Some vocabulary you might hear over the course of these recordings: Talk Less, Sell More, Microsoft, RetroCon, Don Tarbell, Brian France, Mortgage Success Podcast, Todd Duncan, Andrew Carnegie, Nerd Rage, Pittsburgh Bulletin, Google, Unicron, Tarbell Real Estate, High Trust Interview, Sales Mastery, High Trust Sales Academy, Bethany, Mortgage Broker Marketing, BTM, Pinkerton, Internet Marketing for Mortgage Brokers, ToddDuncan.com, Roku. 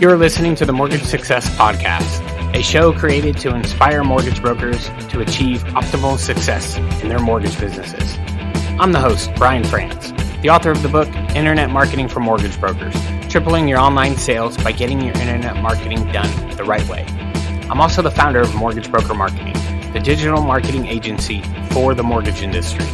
You're listening to the Mortgage Success Podcast, a show created to inspire mortgage brokers to achieve optimal success in their mortgage businesses. I'm the host, Brian France, the author of the book, Internet Marketing for Mortgage Brokers, tripling your online sales by getting your internet marketing done the right way. I'm also the founder of Mortgage Broker Marketing, the digital marketing agency for the mortgage industry.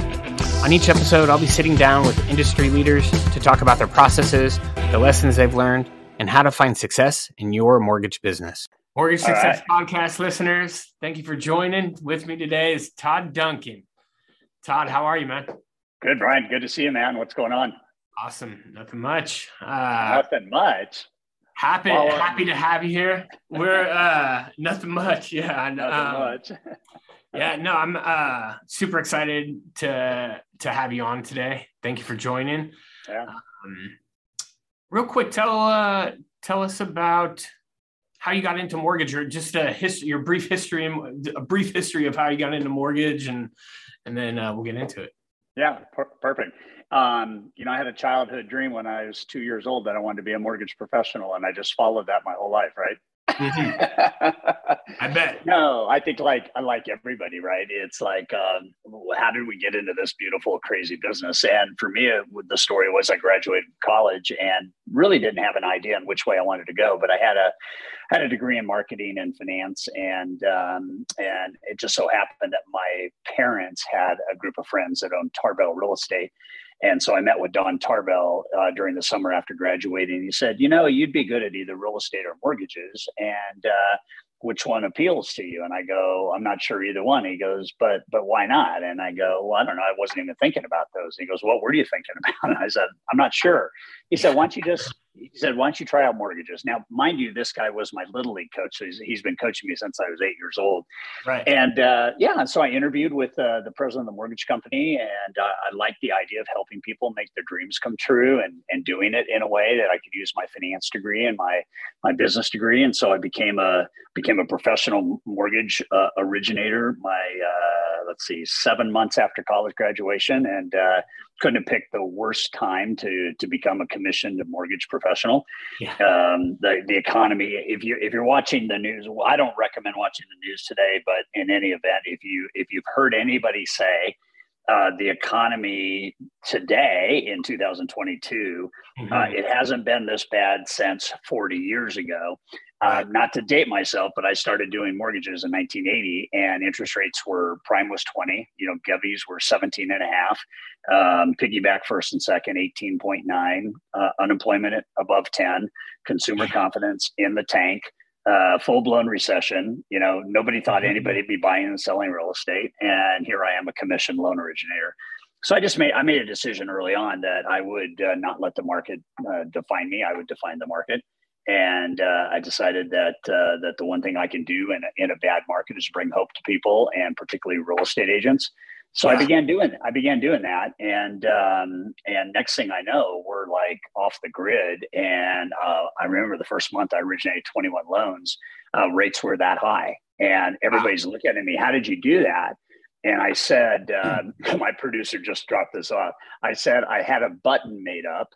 On each episode, I'll be sitting down with industry leaders to talk about their processes, the lessons they've learned, and how to find success in your mortgage business. Mortgage Success Podcast listeners, thank you for joining. With me today is Todd Duncan. Todd, how are you, man? Good, Brian. Good to see you, man. What's going on? Awesome. Nothing much. Happy to have you here. We're nothing much. Yeah. Yeah. No, I'm super excited to have you on today. Thank you for joining. Yeah. Real quick, tell us about how you got into mortgage, or just a brief history of how you got into mortgage, and then we'll get into it. Yeah, perfect. I had a childhood dream when I was 2 years old that I wanted to be a mortgage professional, and I just followed that my whole life, right? I bet. No, I think like everybody, right? It's like, how did we get into this beautiful, crazy business? And for me, the story was I graduated college and really didn't have an idea on which way I wanted to go, but I had a degree in marketing and finance. And it just so happened that my parents had a group of friends that owned Tarbell Real Estate. And so I met with Don Tarbell during the summer after graduating. He said, you'd be good at either real estate or mortgages. And which one appeals to you? And I go, I'm not sure either one. He goes, but why not? And I go, well, I don't know. I wasn't even thinking about those. And he goes, what were you thinking about? And I said, I'm not sure. He said, why don't you try out mortgages? Now, mind you, this guy was my little league coach. So he's been coaching me since I was 8 years old. Right. And so I interviewed with the president of the mortgage company, and I liked the idea of helping people make their dreams come true and doing it in a way that I could use my finance degree and my business degree. And so I became a professional mortgage originator. My 7 months after college graduation, and couldn't have picked the worst time to become a commissioned mortgage professional. Yeah. The economy, if you're watching the news, well, I don't recommend watching the news today, but in any event, if you've heard anybody say the economy today in 2022, mm-hmm. It hasn't been this bad since 40 years ago. Not to date myself, but I started doing mortgages in 1980, and interest rates were, prime was 20, govies were 17.5, piggyback first and second, 18.9, unemployment at above 10, consumer confidence in the tank, full-blown recession. Nobody thought anybody would be buying and selling real estate. And here I am, a commissioned loan originator. So I made a decision early on that I would not let the market define me. I would define the market. And I decided that the one thing I can do in a bad market is bring hope to people, and particularly real estate agents. So yeah. I began doing that. And next thing I know, we're like off the grid. And I remember the first month I originated 21 loans. Rates were that high, and everybody's looking at me. How did you do that? And I said, my producer just dropped this off. I said, I had a button made up.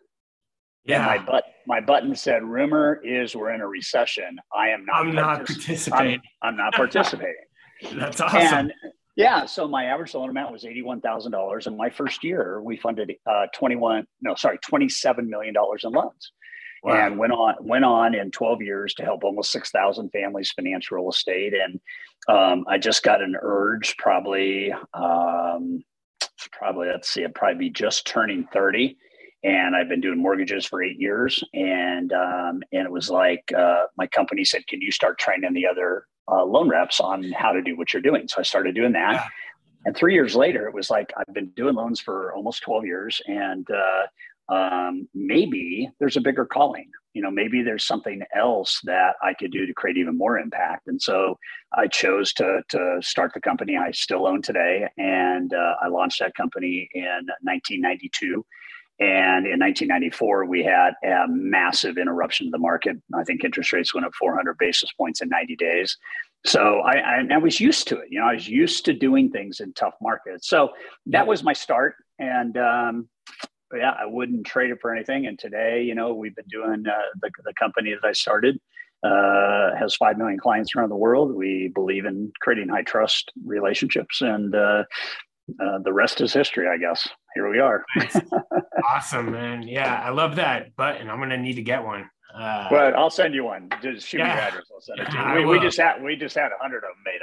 Yeah. And my button said, rumor is we're in a recession. I'm not participating. I'm not participating. That's awesome. And yeah. So my average loan amount was $81,000. And my firfirst year, we funded $27 million in loans. Wow. And went on in 12 years to help almost 6,000 families finance real estate. And I just got an urge, I'd probably be just turning 30. And I've been doing mortgages for 8 years. And it was like, my company said, can you start training the other loan reps on how to do what you're doing? So I started doing that. Yeah. And 3 years later, it was like, I've been doing loans for almost 12 years. And maybe there's a bigger calling, maybe there's something else that I could do to create even more impact. And so I chose to start the company I still own today. And I launched that company in 1992. And in 1994, we had a massive interruption of the market. I think interest rates went up 400 basis points in 90 days. So I was used to it. I was used to doing things in tough markets. So that was my start. And But yeah, I wouldn't trade it for anything. And today, you know, we've been doing the company that I started has 5 million clients around the world. We believe in creating high trust relationships, and the rest is history, I guess. Here we are. Awesome, man. Yeah, I love that button. I'm going to need to get one. Well, I'll send you one. Just shoot me your address. I'll send it to you. We just had 100 of them made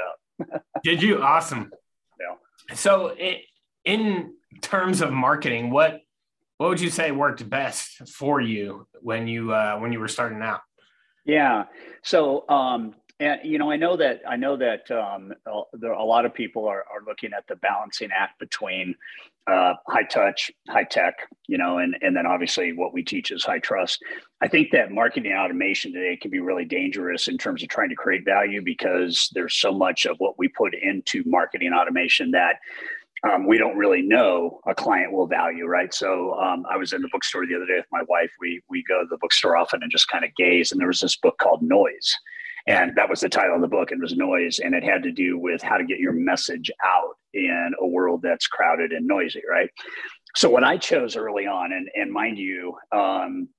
up. Did you? Awesome. Yeah. So in terms of marketing, what would you say worked best for you when you were starting out? Yeah. So, and you know, I know that a lot of people are looking at the balancing act between high touch, high tech, you know, and then obviously what we teach is high trust. I think that marketing automation today can be really dangerous in terms of trying to create value, because there's so much of what we put into marketing automation that we don't really know a client will value, right? So I was in the bookstore the other day with my wife. We go to the bookstore often and just kind of gaze, and there was this book called Noise. And that was the title of the book. It was Noise, and it had to do with how to get your message out in a world that's crowded and noisy, right? So what I chose early on, and mind you,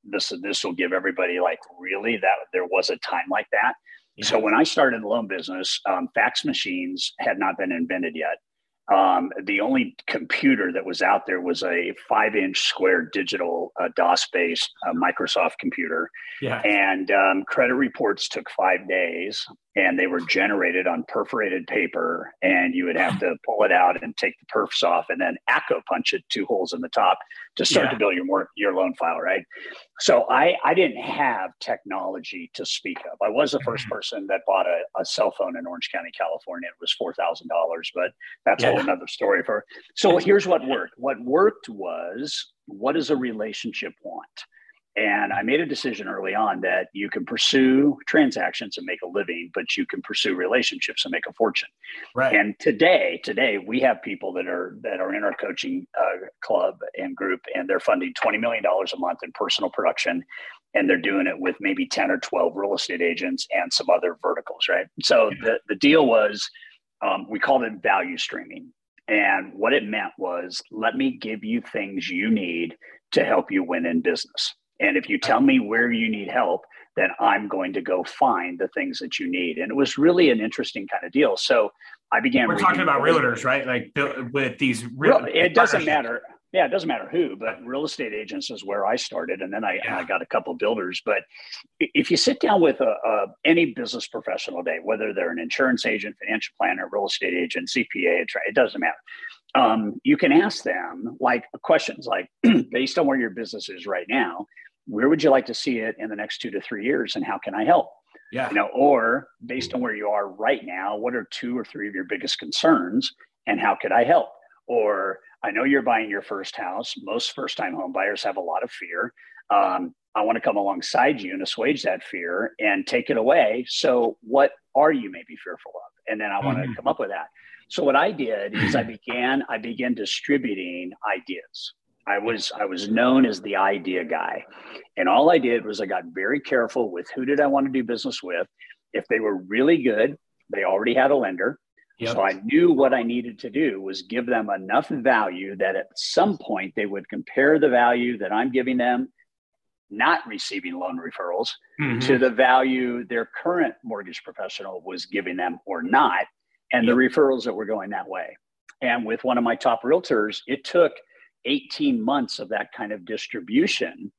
this will give everybody like, really, that there was a time like that. Yeah. So when I started the loan business, fax machines had not been invented yet. The only computer that was out there was a 5-inch square digital DOS-based Microsoft computer. Yeah. And credit reports took 5 days, and they were generated on perforated paper, and you would have to pull it out and take the perfs off and then acupunch it 2 holes in the top to start to build your loan file, right? So I didn't have technology to speak of. I was the first person that bought a cell phone in Orange County, California. It was $4,000, but that's a whole another story. So here's what worked. What worked was, what does a relationship want? And I made a decision early on that you can pursue transactions and make a living, but you can pursue relationships and make a fortune. Right. And today we have people that are in our coaching club and group, and they're funding $20 million a month in personal production. And they're doing it with maybe 10 or 12 real estate agents and some other verticals, right? So the deal was, we called it value streaming. And what it meant was, let me give you things you need to help you win in business. And if you tell me where you need help, then I'm going to go find the things that you need. And it was really an interesting kind of deal. So I began. We're talking about realtors, right? Like with these. It doesn't matter. Yeah, it doesn't matter who, but real estate agents is where I started. And then I got a couple of builders. But if you sit down with any business professional today, whether they're an insurance agent, financial planner, real estate agent, CPA, it doesn't matter. You can ask them like questions like, based on where your business is right now, where would you like to see it in the next 2 to 3 years, and how can I help? Yeah. You know, or based on where you are right now, what are 2 or 3 of your biggest concerns, and how could I help? Or, I know you're buying your first house. Most first-time home buyers have a lot of fear. I want to come alongside you and assuage that fear and take it away. So what are you maybe fearful of? And then I want to come up with that. So what I did is I began distributing ideas. I was known as the idea guy. And all I did was I got very careful with who did I want to do business with. If they were really good, they already had a lender. Yep. So I knew what I needed to do was give them enough value that at some point they would compare the value that I'm giving them, not receiving loan referrals, to the value their current mortgage professional was giving them or not, and the referrals that were going that way. And with one of my top realtors, it took 18 months of that kind of distribution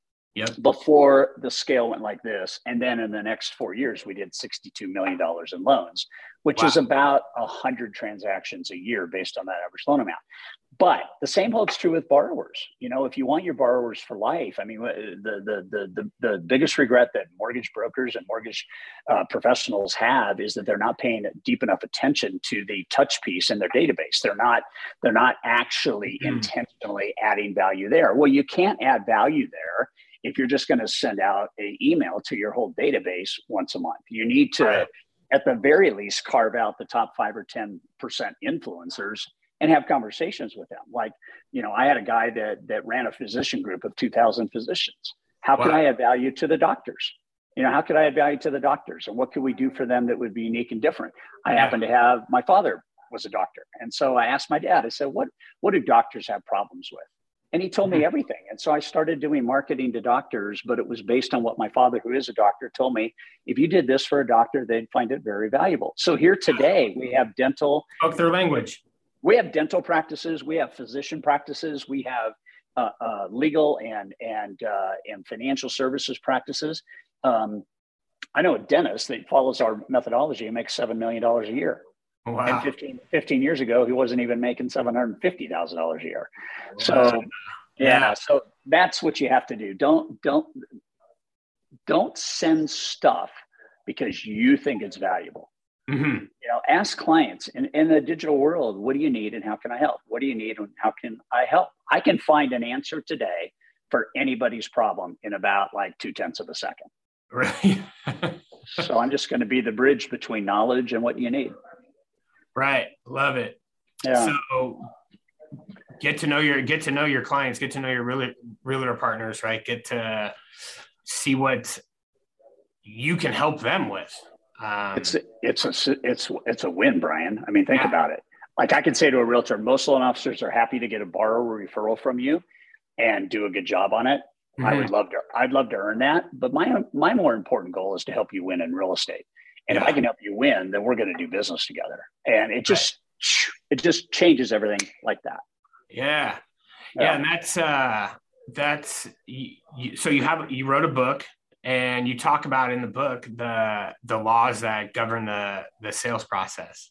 before the scale went like this. And then in the next 4 years, we did $62 million in loans, which is about 100 transactions a year based on that average loan amount. But the same holds true with borrowers. You know, if you want your borrowers for life, I mean, the biggest regret that mortgage brokers and mortgage professionals have is that they're not paying deep enough attention to the touch piece in their database. They're not actually intentionally adding value there. Well, you can't add value there if you're just going to send out an email to your whole database once a month. You need to, at the very least, carve out the top 5 or 10% influencers and have conversations with them. Like, you know, I had a guy that ran a physician group of 2,000 physicians. How could I add value to the doctors? You know, how could I add value to the doctors? And what could we do for them that would be unique and different? I happen to have, my father was a doctor. And so I asked my dad, I said, what do doctors have problems with? And he told me everything. And so I started doing marketing to doctors, but it was based on what my father, who is a doctor, told me. If you did this for a doctor, they'd find it very valuable. So here today, we have dental. Talk their language. We have dental practices. We have physician practices. We have legal and financial services practices. I know a dentist that follows our methodology and makes $7 million a year. Wow. And 15 years ago, he wasn't even making $750,000 a year. So yeah, so that's what you have to do. Don't send stuff because you think it's valuable. Mm-hmm. You know, ask clients in the digital world, what do you need and how can I help? What do you need and how can I help? I can find an answer today for anybody's problem in about like 0.2 seconds. Right. So I'm just going to be the bridge between knowledge and what you need. Right. Love it. Yeah. So get to know your clients, get to know your realtor partners, right? Get to see what you can help them with. It's a win, Brian. I mean, think about it. Like I can say to a realtor, most loan officers are happy to get a borrower referral from you and do a good job on it. Mm-hmm. I'd love to earn that. But my more important goal is to help you win in real estate. And if I can help you win, then we're going to do business together. And it just changes everything like that. Yeah. Yeah. And you wrote a book and you talk about in the book, the laws that govern the sales process.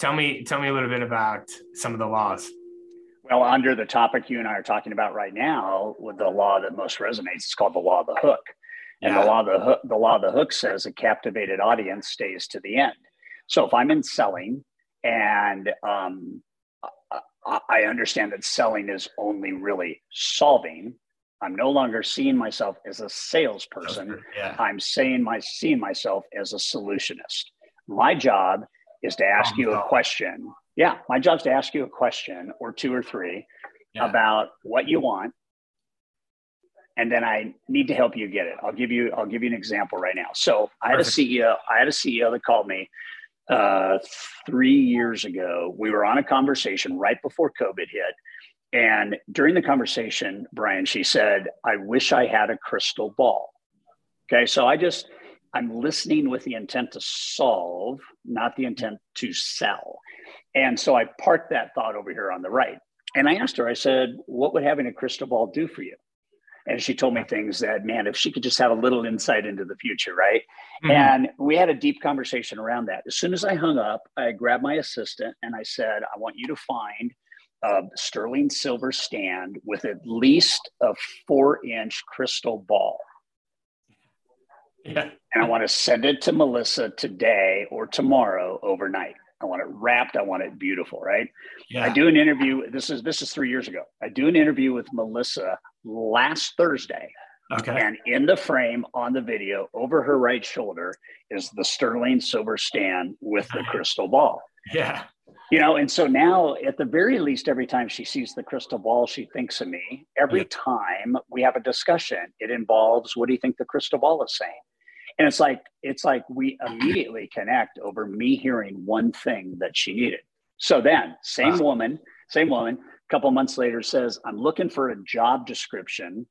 Tell me a little bit about some of the laws. Well, under the topic you and I are talking about right now, with the law that most resonates, it's called the law of the hook. And the law of the hook says a captivated audience stays to the end. So if I'm in selling and I understand that selling is only really solving, I'm no longer seeing myself as a salesperson. Yeah. I'm seeing myself as a solutionist. My job is to ask you a question. Yeah, my job is to ask you a question or two or three about what you want. And then I need to help you get it. I'll give you an example right now. So I had a CEO. I had a CEO that called me 3 years ago. We were on a conversation right before COVID hit. And during the conversation, Brian, she said, I wish I had a crystal ball. Okay. So I'm listening with the intent to solve, not the intent to sell. And so I parked that thought over here on the right. And I asked her, I said, what would having a crystal ball do for you? And she told me things that, man, if she could just have a little insight into the future, right? Mm-hmm. And we had a deep conversation around that. As soon as I hung up, I grabbed my assistant and I said, I want you to find a sterling silver stand with at least a 4-inch crystal ball. Yeah. And I want to send it to Melissa today or tomorrow overnight. I want it wrapped. I want it beautiful, right? Yeah. I do an interview. This is 3 years ago. I do an interview with Melissa last Thursday. Okay. And in the frame on the video over her right shoulder is the sterling silver stand with the crystal ball. Yeah. You know, and so now at the very least, every time she sees the crystal ball, she thinks of me. Every time we have a discussion, it involves, what do you think the crystal ball is saying? And it's like we immediately connect over me hearing one thing that she needed. So then same woman, a couple months later says, I'm looking for a job description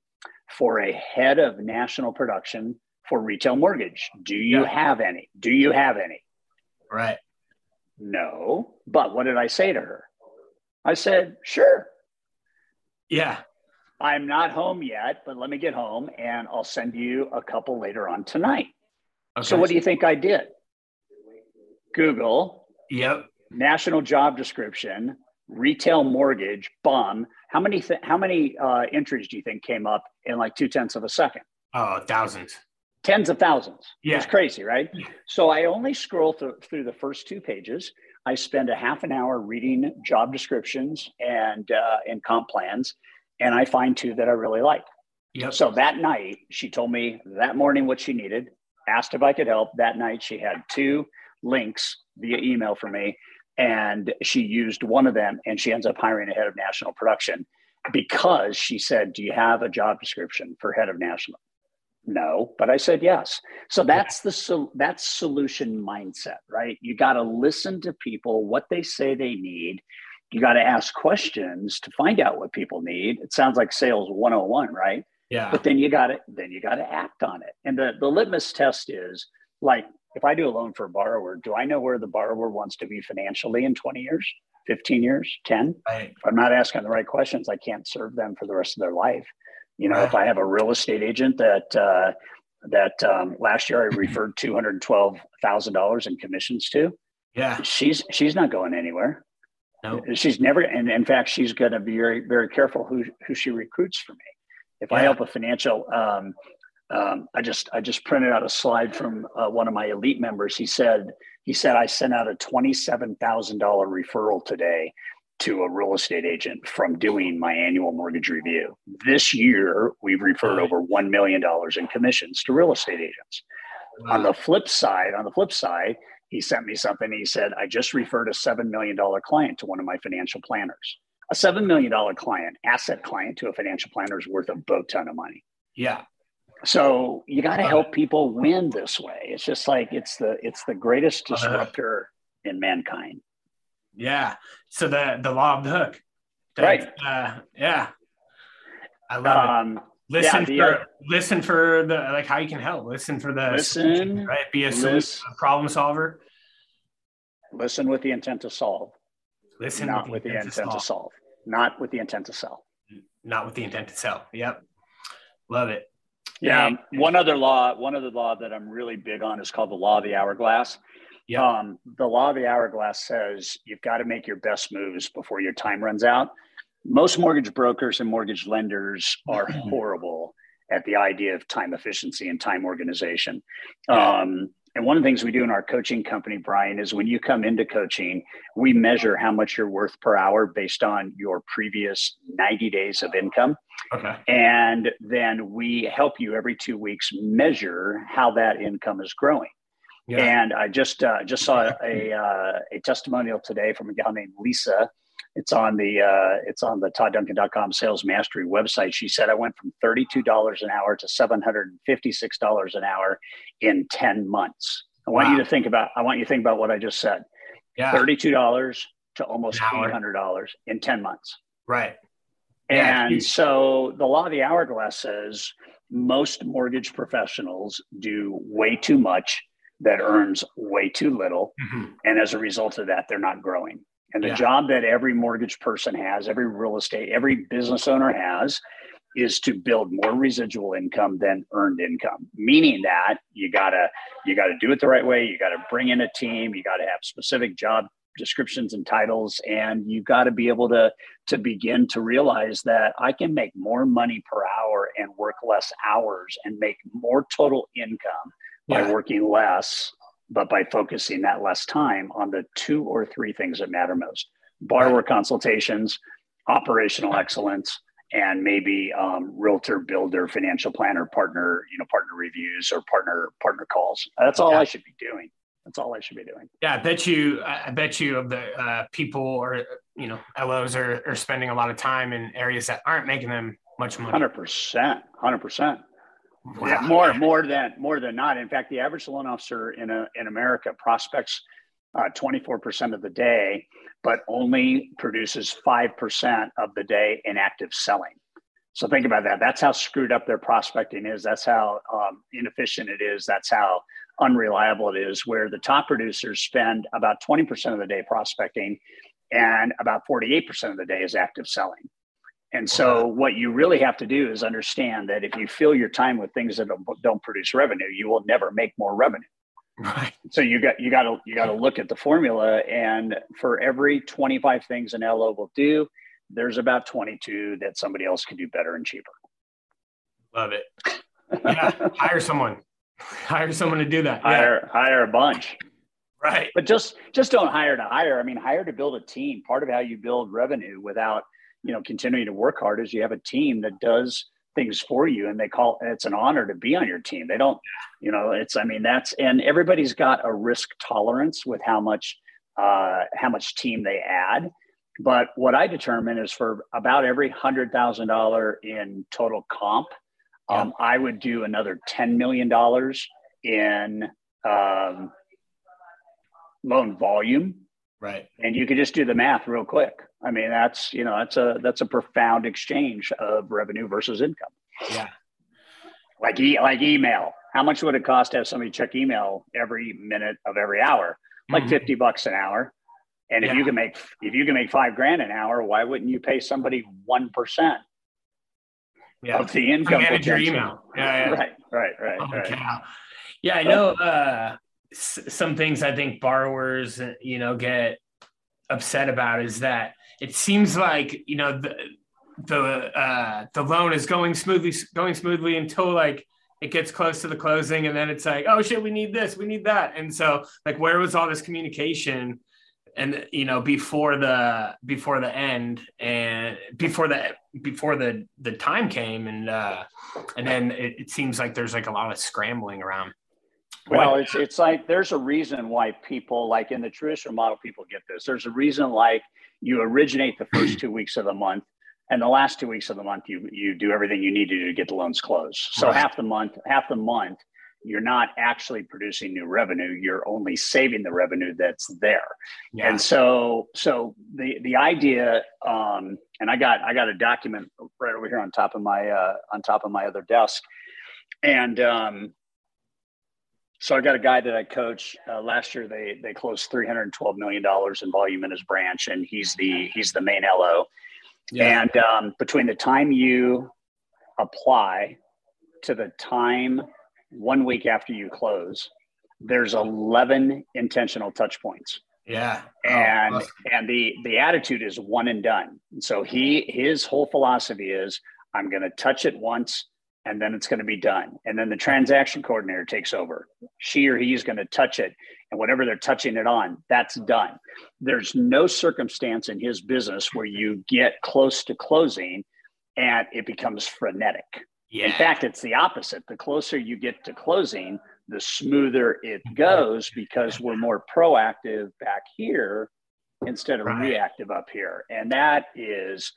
for a head of national production for retail mortgage. Do you have any? Right. No. But what did I say to her? I said, sure. Yeah. I'm not home yet, but let me get home and I'll send you a couple later on tonight. Okay. So what do you think I did? Google. Yep. National job description, retail mortgage, bum. How many entries do you think came up in like 0.2 seconds? Oh, thousands. Tens of thousands. Yeah. It's crazy, right? So I only scroll through the first two pages. I spend a half an hour reading job descriptions and comp plans. And I find two that I really like. Yep. So that night, she told me that morning what she needed, asked if I could help. That night, she had 2 links via email for me, and she used one of them, and she ends up hiring a head of national production because she said, do you have a job description for head of national? No, but I said yes. So that's solution mindset, right? You got to listen to people, what they say they need, You got to ask questions to find out what people need. It sounds like sales 101, right? Yeah. But then you got to act on it. And the litmus test is, like, if I do a loan for a borrower, do I know where the borrower wants to be financially in 20 years, 15 years, 10? Right. If I'm not asking the right questions, I can't serve them for the rest of their life. You know, right. If I have a real estate agent that, last year I referred $212,000 in commissions to, yeah, she's not going anywhere. No, she's never. And in fact, she's going to be very, very careful who she recruits for me. If I help a financial, I just printed out a slide from one of my elite members. He said, I sent out a $27,000 referral today to a real estate agent from doing my annual mortgage review. This year, we've referred over $1 million in commissions to real estate agents. Wow. On the flip side, he sent me something. He said, I just referred a $7 million client to one of my financial planners. A $7 million client, asset client, to a financial planner is worth a boat ton of money. Yeah. So you got to help people win this way. It's just like, it's the greatest disruptor in mankind. Yeah. So the law of the hook. That's, right. Yeah. I love it. Listen for how you can help, listen for the solution, right? Be a problem solver. Listen with the intent to solve. Listen not with the intent to solve. Not with the intent to sell. Not with the intent to sell. Yep. Love it. Yeah. And one other law that I'm really big on is called the law of the hourglass. Yep. The law of the hourglass says you've got to make your best moves before your time runs out. Most mortgage brokers and mortgage lenders are horrible at the idea of time efficiency and time organization. And one of the things we do in our coaching company, Brian, is when you come into coaching, we measure how much you're worth per hour based on your previous 90 days of income. Okay. And then we help you every 2 weeks measure how that income is growing. Yeah. And I just saw a testimonial today from a gal named Lisa. It's on the ToddDuncan.com Sales Mastery website. She said, I went from $32 an hour to $756 an hour in 10 months. I want you to think about what I just said. Yeah. $32 to almost $800 in 10 months. Right. And so the law of the hourglass says most mortgage professionals do way too much that earns way too little. Mm-hmm. And as a result of that, they're not growing. And the job that every mortgage person has, every real estate, every business owner has, is to build more residual income than earned income. Meaning that you gotta do it the right way. You gotta bring in a team. You gotta have specific job descriptions and titles, and you gotta be able to begin to realize that I can make more money per hour and work less hours and make more total income by working less, but by focusing that less time on the 2 or 3 things that matter most: borrower consultations, operational excellence, and maybe realtor, builder, financial planner, partner reviews or partner calls. That's all I should be doing. That's all I should be doing. Yeah, I bet you of the people or LOs are spending a lot of time in areas that aren't making them much money. 100%. Wow. Yeah, more than not. In fact, the average loan officer in America prospects 24% of the day, but only produces 5% of the day in active selling. So think about that. That's how screwed up their prospecting is. That's how inefficient it is. That's how unreliable it is, where the top producers spend about 20% of the day prospecting and about 48% of the day is active selling. And so what you really have to do is understand that if you fill your time with things that don't produce revenue, you will never make more revenue. Right. So you got to look at the formula, and for every 25 things an LO will do, there's about 22 that somebody else could do better and cheaper. Love it. Yeah, hire someone to do that. Yeah. Hire a bunch. Right. But just don't hire to hire. I mean, hire to build a team. Part of how you build revenue without continuing to work hard is you have a team that does things for you, and it's an honor to be on your team. They don't, and everybody's got a risk tolerance with how much team they add. But what I determine is for about every $100,000 in total comp, I would do another $10 million in loan volume. Right. And you could just do the math real quick. I mean, that's, you know, that's a profound exchange of revenue versus income. Yeah. Like email. How much would it cost to have somebody check email every minute of every hour? Like $50 an hour. And if you can make, $5,000 an hour, why wouldn't you pay somebody 1% of the income? Manage your email. Yeah, yeah. Right. Oh, right. Cow. Yeah. I know some things I think borrowers, you know, get upset about is that it seems like, you know, the loan is going smoothly until like it gets close to the closing. And then it's like, oh shit, we need this, we need that. And so like, where was all this communication? And, you know, before the end and before the time came. And then it seems like there's like a lot of scrambling around. Well, it's like, there's a reason why people, like in the traditional model, people get this. There's a reason, like, you originate the first 2 weeks of the month, and the last 2 weeks of the month, you do everything you need to do to get the loans closed. So half the month, you're not actually producing new revenue. You're only saving the revenue that's there. Yeah. And so the idea, and I got a document right over here on top of my other desk. And, so I got a guy that I coach last year. They closed $312 million in volume in his branch, and he's the main LO. Yeah. And between the time you apply to the time 1 week after you close, there's 11 intentional touch points. Yeah. And awesome. And the attitude is one and done. And so his whole philosophy is, I'm going to touch it once, and then it's going to be done. And then the transaction coordinator takes over. She or he is going to touch it, and whatever they're touching it on, that's done. There's no circumstance in his business where you get close to closing and it becomes frenetic. Yeah. In fact, it's the opposite. The closer you get to closing, the smoother it goes, because we're more proactive back here instead of reactive up here. And that is...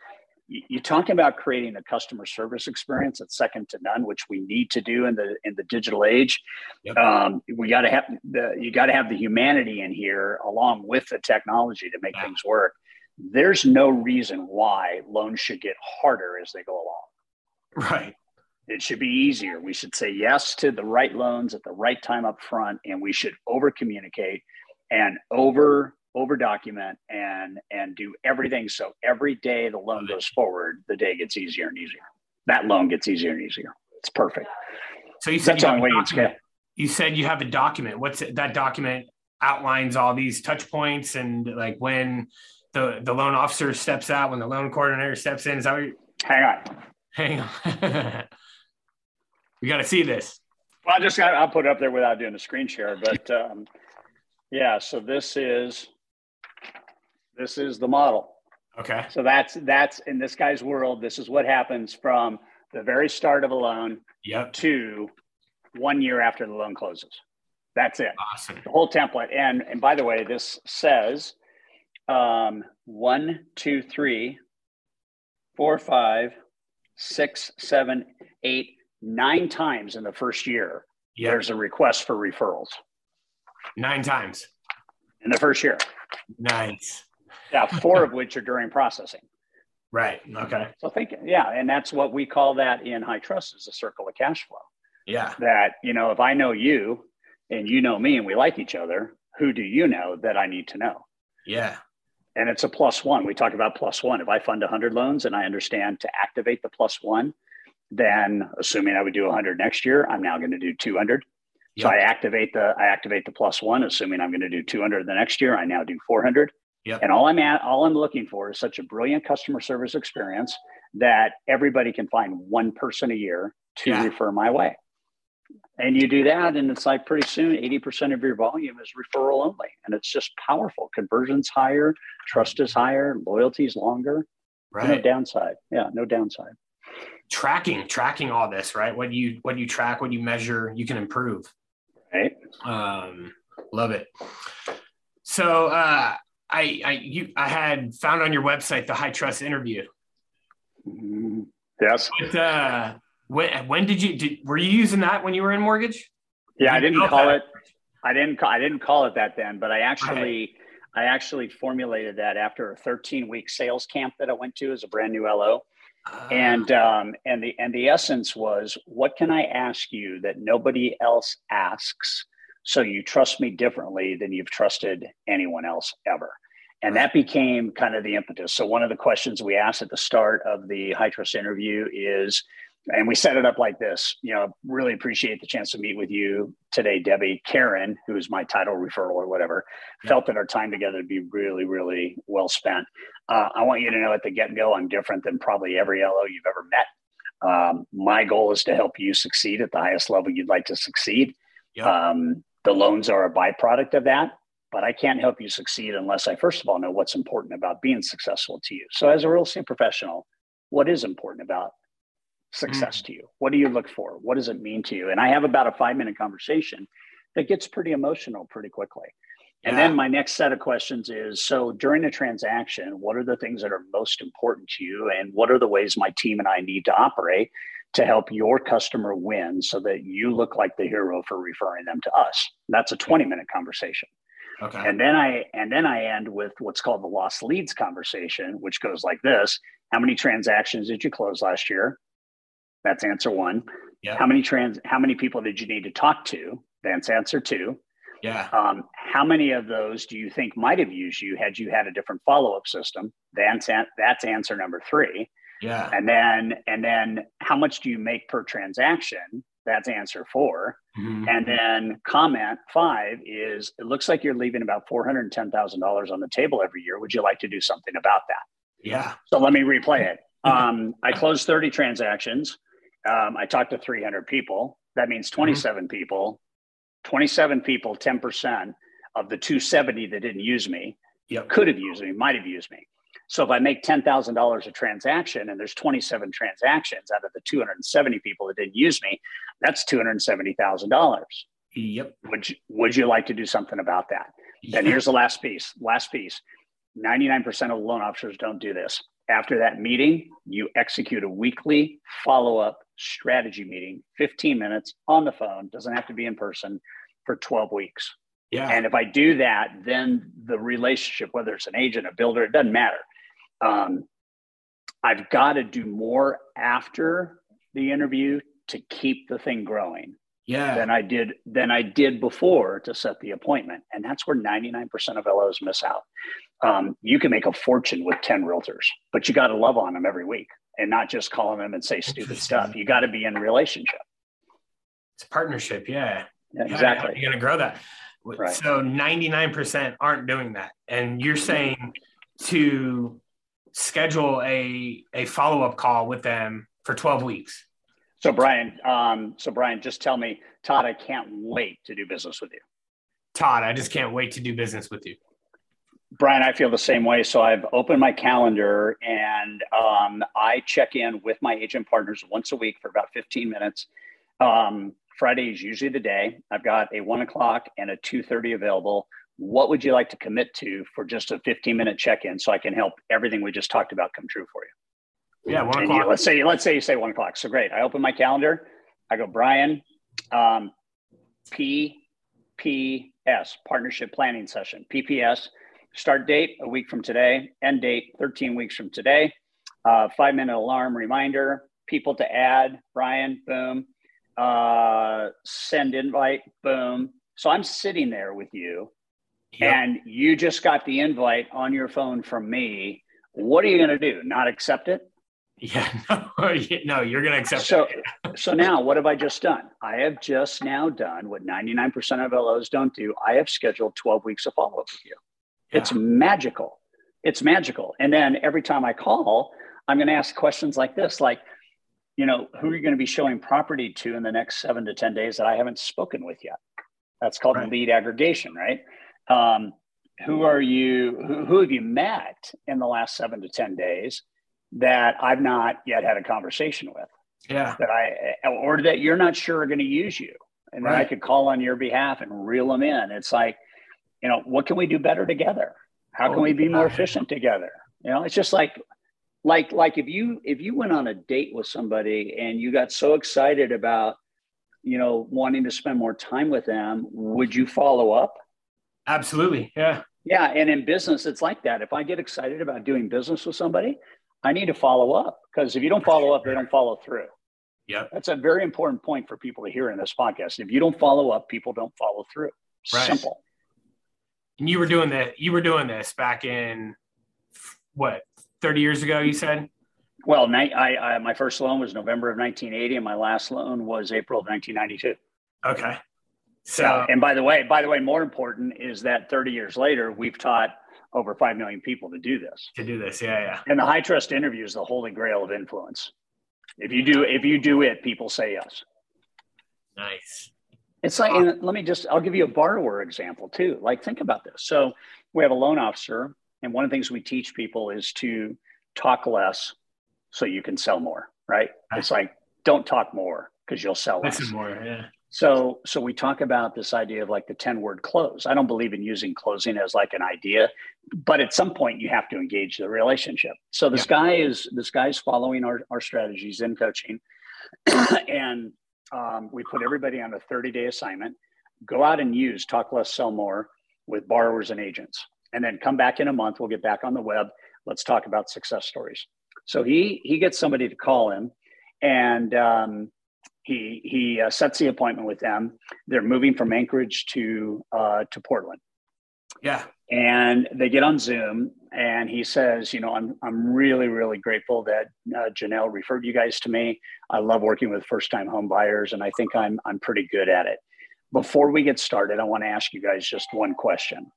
You're talking about creating a customer service experience that's second to none, which we need to do in the digital age. Yep. You got to have the humanity in here along with the technology to make things work. There's no reason why loans should get harder as they go along. Right. It should be easier. We should say yes to the right loans at the right time up front, and we should over communicate and over document and do everything. So every day the loan goes forward, the day gets easier and easier. That loan gets easier and easier. It's perfect. So you said you have a document. What's it? That document outlines all these touch points, and like when the loan officer steps out, when the loan coordinator steps in, is that what you're... Hang on. We got to see this. Well, I'll put it up there without doing a screen share, but yeah. So this is the model. Okay. So that's in this guy's world. This is what happens from the very start of a loan to 1 year after the loan closes. That's it. Awesome. The whole template. And by the way, this says 1, 2, 3, 4, 5, 6, 7, 8, 9 times in the first year. Yep. There's a request for referrals. 9 times in the first year. Nice. Yeah, 4 of which are during processing. Right. Okay. So and that's what we call that in high trust is a circle of cash flow. Yeah. That, you know, if I know you and you know me and we like each other, who do you know that I need to know? Yeah. And it's a +1. We talk about +1. If I fund 100 loans and I understand to activate the +1, then assuming I would do 100 next year, I'm now going to do 200. So I activate the +1, assuming I'm going to do 200 the next year. I now do 400. Yep. And all I'm looking for is such a brilliant customer service experience that everybody can find one person a year to refer my way. And you do that, and it's like pretty soon 80% of your volume is referral only. And it's just powerful. Conversion's higher, trust is higher, loyalty's longer. Right. No downside. Yeah, no downside. Tracking all this, right? What you track, what you measure, you can improve. Right. Love it. So I had found on your website the High Trust Interview. Yes. But, when were you using that when you were in mortgage? Yeah, I didn't call it that then, but I actually I actually formulated that after a 13-week sales camp that I went to as a brand new LO. And the essence was, what can I ask you that nobody else asks, so you trust me differently than you've trusted anyone else ever? And that became kind of the impetus. So one of the questions we asked at the start of the High Trust interview is, and we set it up like this, you know, really appreciate the chance to meet with you today, Debbie. Karen, who is my title referral or whatever, felt that our time together would be really, really well spent. I want you to know at the get-go, I'm different than probably every LO you've ever met. My goal is to help you succeed at the highest level you'd like to succeed. Yep. The loans are a byproduct of that, but I can't help you succeed unless I, first of all, know what's important about being successful to you. So as a real estate professional, what is important about success to you? What do you look for? What does it mean to you? And I have about a 5-minute conversation that gets pretty emotional pretty quickly. And then my next set of questions is, so during a transaction, what are the things that are most important to you? And what are the ways my team and I need to operate to help your customer win so that you look like the hero for referring them to us? That's a 20-minute conversation. Okay. And then I end with what's called the lost leads conversation, which goes like this. How many transactions did you close last year? That's answer one. Yeah. How many people did you need to talk to? That's answer two. Yeah. How many of those do you think might have used you had you had a different follow-up system? That's answer number three. Yeah. And then how much do you make per transaction? That's answer four. Mm-hmm. And then comment five is, it looks like you're leaving about $410,000 on the table every year. Would you like to do something about that? Yeah. So let me replay it. I closed 30 transactions. I talked to 300 people. That means 27 people, 10% of the 270 that didn't use me, could have used me, might have used me. So if I make $10,000 a transaction and there's 27 transactions out of the 270 people that didn't use me, that's $270,000. Yep. Would you like to do something about that? Yep. And here's the last piece. 99% of loan officers don't do this. After that meeting, you execute a weekly follow-up strategy meeting, 15 minutes on the phone, doesn't have to be in person, for 12 weeks. Yeah. And if I do that, then the relationship, whether it's an agent, a builder, it doesn't matter. I've got to do more after the interview to keep the thing growing than I did before to set the appointment. And that's where 99% of LOs miss out. You can make a fortune with 10 realtors, but you got to love on them every week and not just calling them and say stupid stuff. You got to be in a relationship. It's a partnership. Yeah, exactly. You're going to grow that. Right. So 99% aren't doing that. And you're saying to schedule a follow-up call with them for 12 weeks. So Brian, just tell me, Todd, I can't wait to do business with you. Todd, I just can't wait to do business with you. Brian, I feel the same way. So I've opened my calendar and I check in with my agent partners once a week for about 15 minutes. Friday is usually the day. I've got a 1:00 and a 2:30 available. What would you like to commit to for just a 15-minute check-in so I can help everything we just talked about come true for you? Yeah, 1:00. You, let's say you say 1:00. So great. I open my calendar. I go, Brian, PPS, Partnership Planning Session, PPS. Start date, a week from today. End date, 13 weeks from today. 5-minute alarm reminder. People to add, Brian, boom. Send invite, boom. So I'm sitting there with you and you just got the invite on your phone from me. What are you going to do? Not accept it? Yeah, no, you're going to accept it. So now what have I just done? I have just now done what 99% of LOs don't do. I have scheduled 12 weeks of follow-up with you. Yeah. It's magical. It's magical. And then every time I call, I'm going to ask questions like this, like, you know, who are you going to be showing property to in the next 7 to 10 days that I haven't spoken with yet? That's called lead aggregation, right? Who have you met in the last 7 to 10 days that I've not yet had a conversation with? Yeah. Or that you're not sure are going to use you. And then I could call on your behalf and reel them in. It's like, you know, what can we do better together? How can we be more efficient together? You know, it's just like if you went on a date with somebody and you got so excited about, you know, wanting to spend more time with them, would you follow up? Absolutely. Yeah. Yeah. And in business, it's like that. If I get excited about doing business with somebody, I need to follow up, because if you don't follow up, they don't follow through. Yeah. That's a very important point for people to hear in this podcast. If you don't follow up, people don't follow through. Right. Simple. And you were doing that. You were doing this back in what, 30 years ago, you said? Well, I my first loan was November of 1980, and my last loan was April of 1992. Okay. So, and by the way, more important is that 30 years later, we've taught over 5 million people to do this. Yeah, yeah. And the high trust interview is the holy grail of influence. If you do it, people say yes. Nice. It's like, and I'll give you a borrower example too. Like, think about this. So we have a loan officer, and one of the things we teach people is to talk less so you can sell more, right? It's like, don't talk more because you'll sell less. Listen more, yeah. So we talk about this idea of like the 10-word close. I don't believe in using closing as like an idea, but at some point you have to engage the relationship. So this guy's following our strategies in coaching. And we put everybody on a 30-day assignment, go out and use Talk Less, Sell More with borrowers and agents, and then come back in a month. We'll get back on the web. Let's talk about success stories. So he gets somebody to call him, and he sets the appointment with them. They're moving from Anchorage to Portland. Yeah. And they get on Zoom, and he says, you know, I'm really, really grateful that Janelle referred you guys to me. I love working with first-time home buyers, and I think I'm pretty good at it. Before we get started, I want to ask you guys just one question.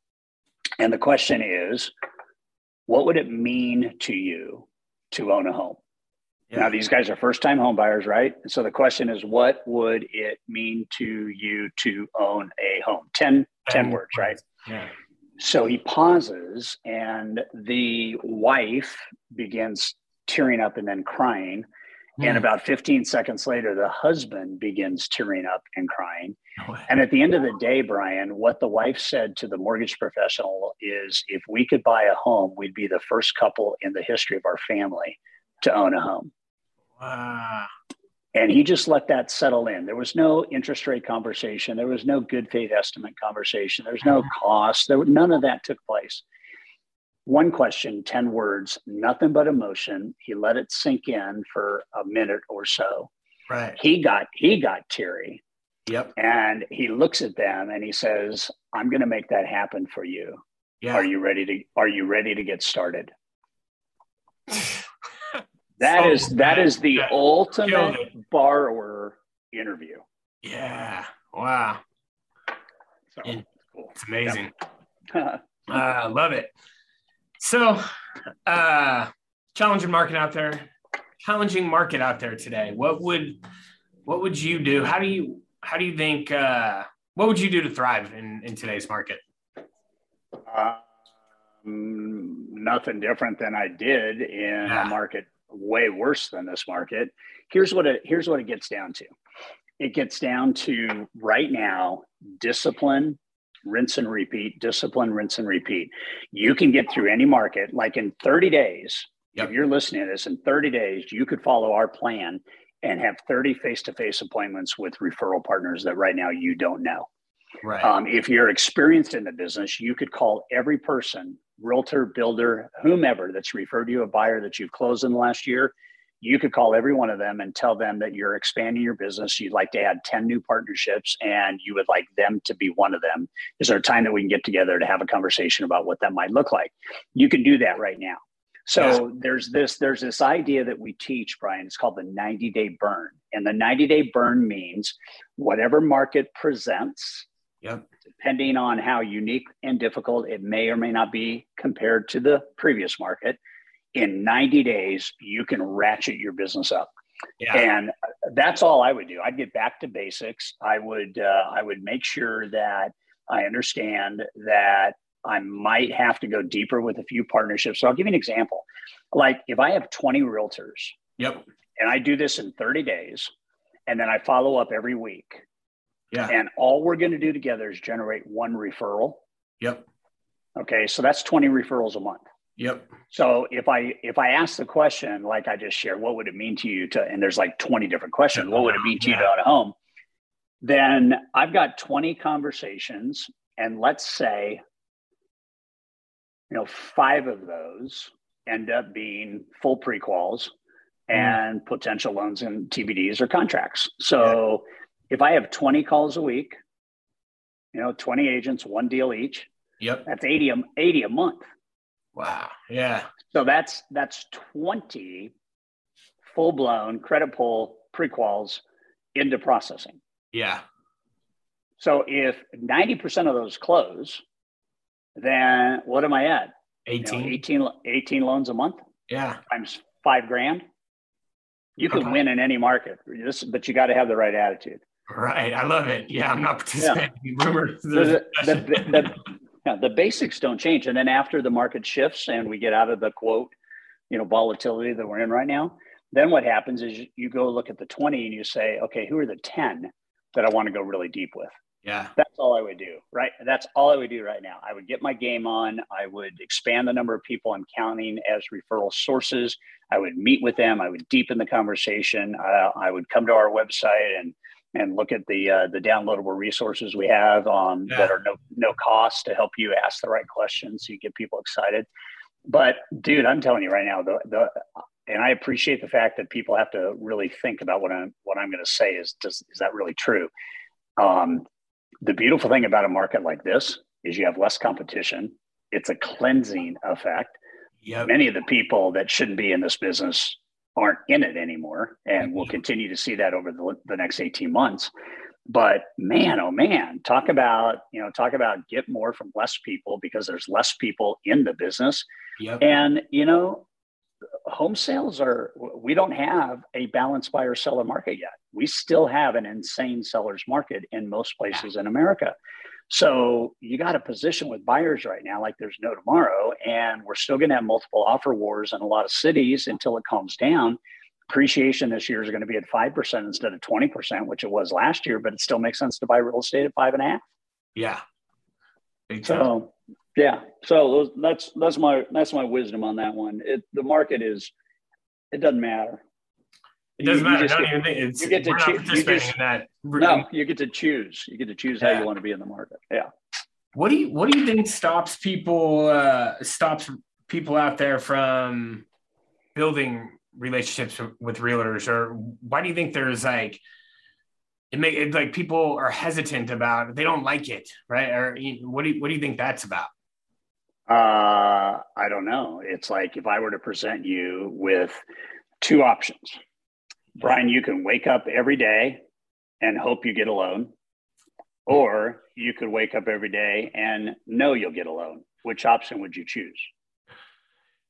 And the question is, what would it mean to you to own a home? Yeah. Now, these guys are first-time home buyers, right? So the question is, what would it mean to you to own a home? 10 words, right? Yeah. So he pauses, and the wife begins tearing up and then crying. Mm. And about 15 seconds later, the husband begins tearing up and crying. No way. And at the end of the day, Brian, what the wife said to the mortgage professional is, if we could buy a home, we'd be the first couple in the history of our family to own a home. Wow. And he just let that settle in. There was no interest rate conversation. There was no good faith estimate conversation. There was no cost. None of that took place. One question, 10 words, nothing but emotion. He let it sink in for a minute or so. Right. He got teary. Yep. And he looks at them and he says, "I'm going to make that happen for you. Yeah. Are you ready to get started?" That is the ultimate borrower interview. Yeah. Wow. So, cool. It's amazing. I love it. So challenging market out there today. What would you do? How do you think, what would you do to thrive in today's market? Nothing different than I did in a market way worse than this market. Here's what it gets down to. It gets down to, right now, discipline, rinse and repeat, discipline, rinse and repeat. You can get through any market. Like in 30 days, yep. If you're listening to this, in 30 days, you could follow our plan and have 30 face-to-face appointments with referral partners that right now you don't know. Right. If you're experienced in the business, you could call every person, realtor, builder, whomever that's referred you a buyer that you've closed in the last year. You could call every one of them and tell them that you're expanding your business. You'd like to add 10 new partnerships, and you would like them to be one of them. Is there a time that we can get together to have a conversation about what that might look like? You can do that right now. So there's this idea that we teach, Brian. It's called the 90-day burn. And the 90-day burn means whatever market presents, yep, depending on how unique and difficult it may or may not be compared to the previous market, in 90 days, you can ratchet your business up. Yeah. And that's all I would do. I'd get back to basics. I would make sure that I understand that I might have to go deeper with a few partnerships. So I'll give you an example. Like, if I have 20 realtors, yep, and I do this in 30 days, and then I follow up every week, yeah, and all we're going to do together is generate one referral. Yep. Okay. So that's 20 referrals a month. Yep. So if I ask the question, like I just shared, what would it mean to you to, and there's like 20 different questions, what would it mean to you to own a home? Then I've got 20 conversations, and let's say 5 of those end up being full pre-quals and potential loans and TBDs or contracts. So if I have 20 calls a week, 20 agents, 1 deal each, that's 80 a month. Wow. Yeah. So that's 20 full-blown credit pull pre-quals into processing. Yeah. So if 90% of those close, then what am I at? 18 loans a month. Yeah. Times $5,000. You can win in any market, but you got to have the right attitude. Right. I love it. Yeah. I'm not participating in rumors. The basics don't change. And then after the market shifts and we get out of the quote, volatility that we're in right now, then what happens is you go look at the 20 and you say, okay, who are the 10 that I want to go really deep with? Yeah. That's all I would do, right? That's all I would do right now. I would get my game on. I would expand the number of people I'm counting as referral sources. I would meet with them. I would deepen the conversation. I would come to our website and look at the downloadable resources we have that are no cost to help you ask the right questions, so you get people excited. But dude, I'm telling you right now, and I appreciate the fact that people have to really think about what I'm going to say is that really true? The beautiful thing about a market like this is you have less competition. It's a cleansing effect. Yep. Many of the people that shouldn't be in this business aren't in it anymore. And we'll continue to see that over the next 18 months. But man, oh man, talk about get more from less people, because there's less people in the business. Yep. And, home sales we don't have a balanced buyer seller market yet. We still have an insane seller's market in most places in America. So you got a position with buyers right now, like there's no tomorrow, and we're still going to have multiple offer wars in a lot of cities until it calms down. Appreciation this year is going to be at 5% instead of 20%, which it was last year, but it still makes sense to buy real estate at 5.5%. Yeah. Exactly. So, yeah. So that's my wisdom on that one. The market it doesn't matter. It doesn't matter. You get to choose. You get to choose how you want to be in the market. Yeah. What do you think stops people out there from building relationships with realtors, or why do you think there's people are hesitant about? They don't like it, right? Or what do you think that's about? I don't know. It's like if I were to present you with 2 options, Brian, you can wake up every day and hope you get a loan, or you could wake up every day and know you'll get a loan. Which option would you choose?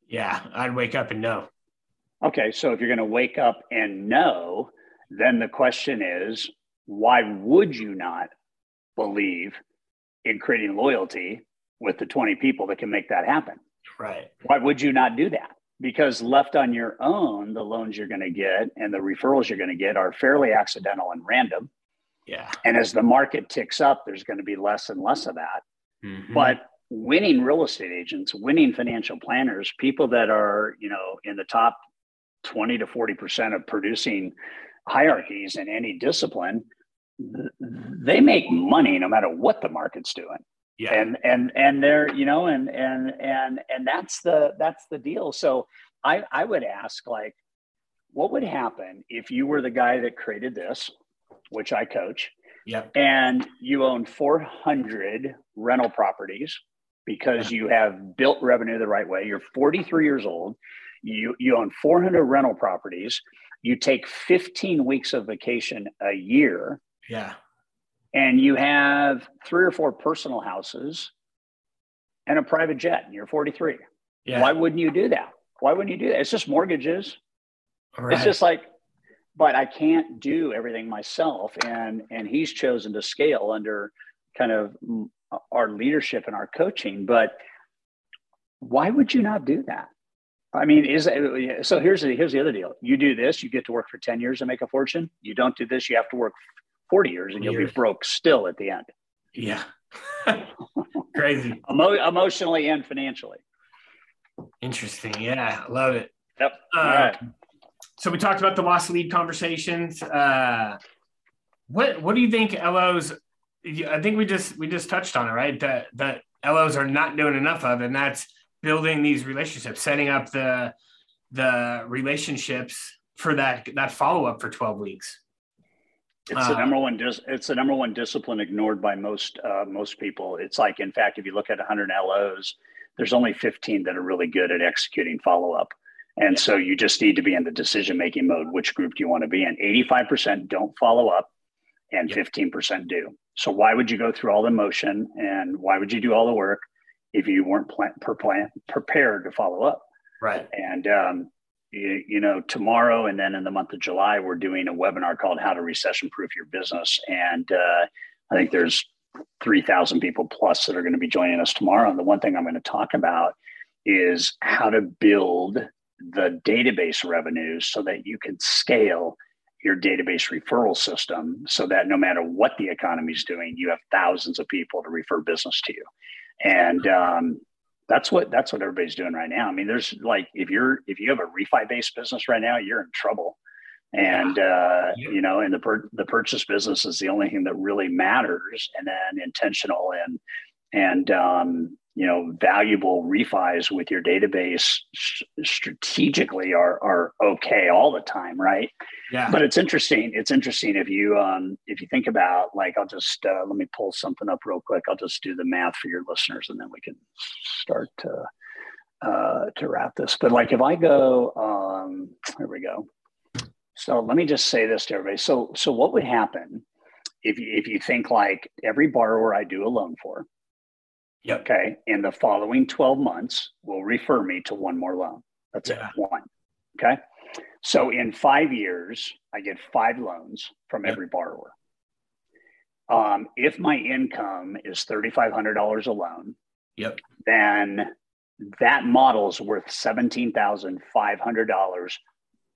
Yeah, I'd wake up and know. Okay, so if you're going to wake up and know, then the question is, why would you not believe in creating loyalty with the 20 people that can make that happen? Right. Why would you not do that? Because left on your own, the loans you're going to get and the referrals you're going to get are fairly accidental and random. Yeah. And as the market ticks up, there's going to be less and less of that. Mm-hmm. But winning real estate agents, winning financial planners, people that are, in the top 20 to 40% of producing hierarchies in any discipline, they make money no matter what the market's doing. Yeah. And they're, and that's the deal. So I would ask, what would happen if you were the guy that created this, which I coach, and you own 400 rental properties because you have built revenue the right way. You're 43 years old. You own 400 rental properties. You take 15 weeks of vacation a year. Yeah. And you have 3 or 4 personal houses and a private jet, and you're 43. Yeah. Why wouldn't you do that? It's just mortgages. Right. It's just but I can't do everything myself. And he's chosen to scale under kind of our leadership and our coaching. But why would you not do that? I mean, so here's the other deal. You do this, you get to work for 10 years and make a fortune. You don't do this, you have to work 40 years and you'll be broke still at the end. Yeah. Crazy. Emotionally and financially. Interesting. Yeah. Love it. Yep. All right. So we talked about the lost lead conversations. What do you think LOs, I think we just touched on it, right? That LOs are not doing enough of, and that's building these relationships, setting up the relationships for that follow-up for 12 weeks. It's the number one. It's the number one discipline ignored by most people. It's like, in fact, if you look at 100 LOs, there's only 15 that are really good at executing follow-up. And so you just need to be in the decision-making mode. Which group do you want to be in? 85% don't follow up and 15% do. So why would you go through all the motion and why would you do all the work if you weren't prepared to follow up? Right. And, you know, tomorrow and then in the month of July, we're doing a webinar called How to Recession-Proof Your Business. And I think there's 3,000 people plus that are going to be joining us tomorrow. And the one thing I'm going to talk about is how to build the database revenues so that you can scale your database referral system so that no matter what the economy is doing, you have thousands of people to refer business to you. And that's what everybody's doing right now. I mean, there's like, if you have a refi based business right now, you're in trouble. And, you know, and the purchase business is the only thing that really matters. And then intentional and you know, valuable refis with your database strategically are okay all the time, right? Yeah. But it's interesting. It's interesting if you think about, like, I'll just let me pull something up real quick. I'll just do the math for your listeners, and then we can start to wrap this. But like, if I go, here we go. So let me just say this to everybody. So what would happen if you think like every borrower I do a loan for? Yep. Okay. In the following 12 months, will refer me to one more loan. That's it. One. Okay. So in 5 years, I get 5 loans from every borrower. If my income is $3,500 a loan, then that model is worth $17,500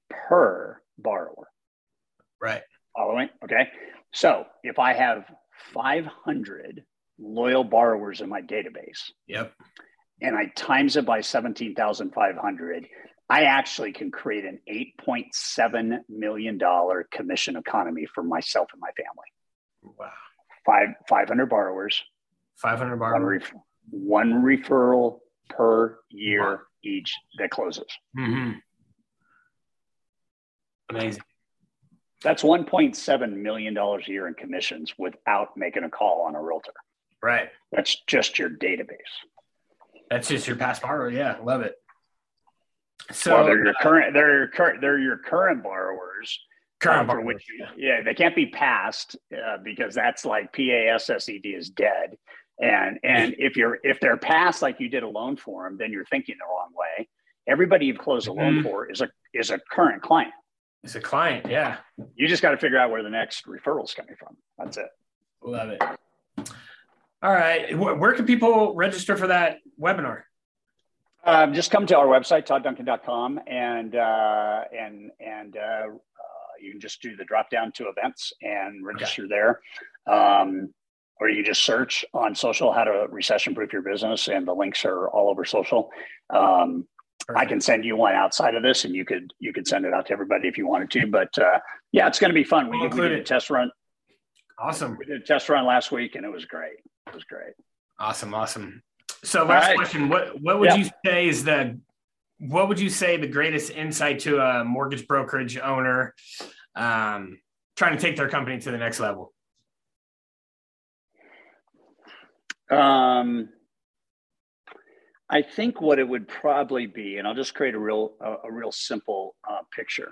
per borrower. Right. Following. Okay. So if I have 500 loyal borrowers in my database. Yep. And I times it by 17,500. I actually can create an $8.7 million commission economy for myself and my family. Wow. 500 borrowers. 500 borrowers. One referral per year each that closes. Mm-hmm. Amazing. That's $1.7 million a year in commissions without making a call on a realtor. Right. That's just your database. That's just your past borrower. Yeah. Love it. So well, they're your current borrowers. Current borrowers. Which they can't be past because that's like PASSED is dead. And if they're past, like you did a loan for them, then you're thinking the wrong way. Everybody you've closed a loan for is a current client. It's a client. Yeah. You just got to figure out where the next referral is coming from. That's it. Love it. All right. Where can people register for that webinar? Just come to our website, ToddDuncan.com, and you can just do the drop down to events and register there. Or you can just search on social how to recession-proof your business, and the links are all over social. I can send you one outside of this, and you could send it out to everybody if you wanted to. But yeah, it's going to be fun. We did a test run. Awesome. We did a test run last week, and it was great. It was great. Awesome. So last question: what would you say is the greatest insight to a mortgage brokerage owner trying to take their company to the next level? I think what it would probably be, and I'll just create a real simple picture.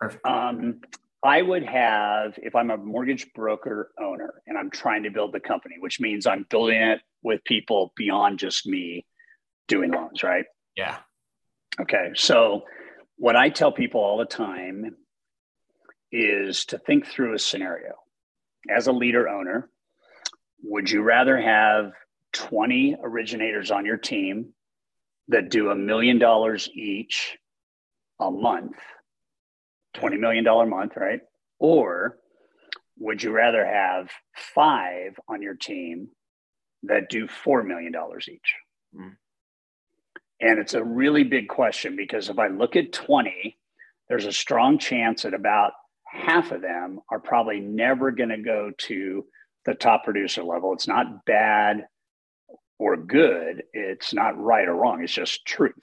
Perfect. I would have, if I'm a mortgage broker owner and I'm trying to build the company, which means I'm building it with people beyond just me doing loans, right? Yeah. Okay. So what I tell people all the time is to think through a scenario. As a leader owner, would you rather have 20 originators on your team that do $1 million each a month, $20 million a month, right? Or would you rather have 5 on your team that do $4 million each? Mm. And it's a really big question, because if I look at 20, there's a strong chance that about half of them are probably never going to go to the top producer level. It's not bad or good. It's not right or wrong. It's just truth.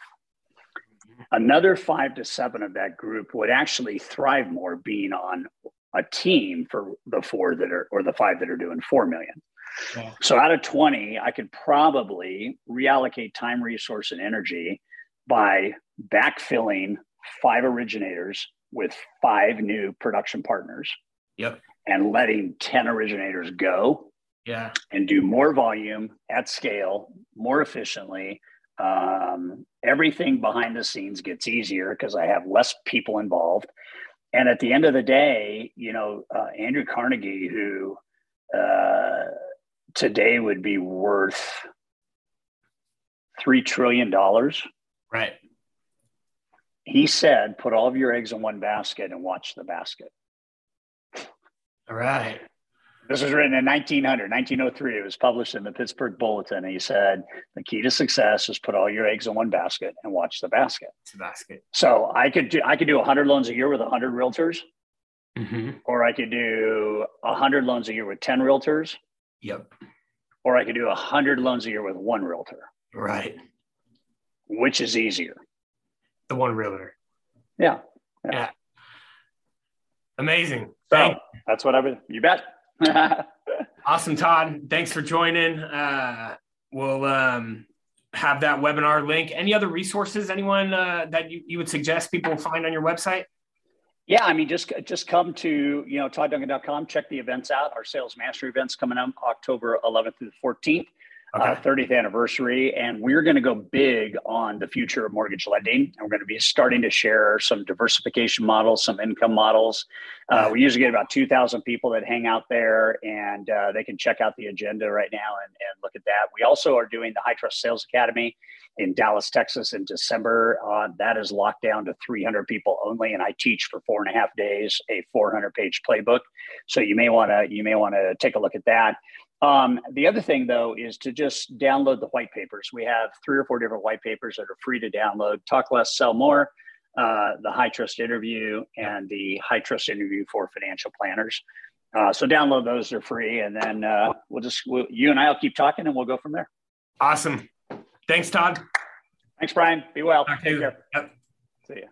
Another 5 to 7 of that group would actually thrive more being on a team for the 4 that are, or the 5 that are doing 4 million. Yeah. So out of 20, I could probably reallocate time, resource, and energy by backfilling 5 originators with 5 new production partners. Yep. And letting 10 originators go. Yeah. And do more volume at scale, more efficiently. Everything behind the scenes gets easier because I have less people involved. And at the end of the day, you know, Andrew Carnegie, who today would be worth $3 trillion. Right. He said, put all of your eggs in one basket and watch the basket. All right. This was written in 1903. It was published in the Pittsburgh Bulletin. He said, the key to success is put all your eggs in one basket and watch the basket. It's a basket. So I could do 100 loans a year with 100 realtors, mm-hmm. or I could do 100 loans a year with 10 realtors. Yep. Or I could do 100 loans a year with 1 realtor. Right. Which is easier? The 1 realtor. Yeah. Yeah. Yeah. Amazing. So that's what I would, you bet. Awesome, Todd. Thanks for joining. We'll have that webinar link. Any other resources, anyone that you would suggest people find on your website? Yeah, I mean, just come to, you know, ToddDuncan.com, check the events out. Our Sales Mastery event's coming up October 11th through the 14th, okay. 30th anniversary. And we're going to go big on the future of mortgage lending. And we're going to be starting to share some diversification models, some income models. We usually get about 2,000 people that hang out there, and they can check out the agenda right now and look at that. We also are doing the High Trust Sales Academy in Dallas, Texas in December. That is locked down to 300 people only. And I teach for 4.5 days, a 400-page playbook. So you may want to take a look at that. The other thing though, is to just download the white papers. We have 3 or 4 different white papers that are free to download: Talk Less, Sell More, the High Trust Interview, and the High Trust Interview for Financial Planners. So download those, they're free. And then you and I will keep talking and we'll go from there. Awesome. Thanks, Todd. Thanks, Brian. Be well. Take care. Yep. See ya.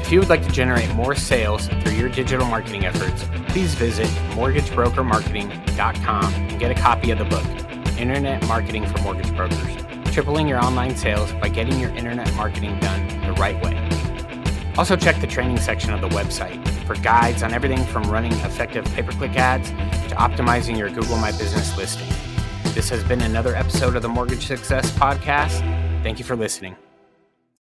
If you would like to generate more sales through your digital marketing efforts, please visit mortgagebrokermarketing.com and get a copy of the book, Internet Marketing for Mortgage Brokers, tripling your online sales by getting your internet marketing done the right way. Also check the training section of the website for guides on everything from running effective pay-per-click ads to optimizing your Google My Business listing. This has been another episode of the Mortgage Success Podcast. Thank you for listening.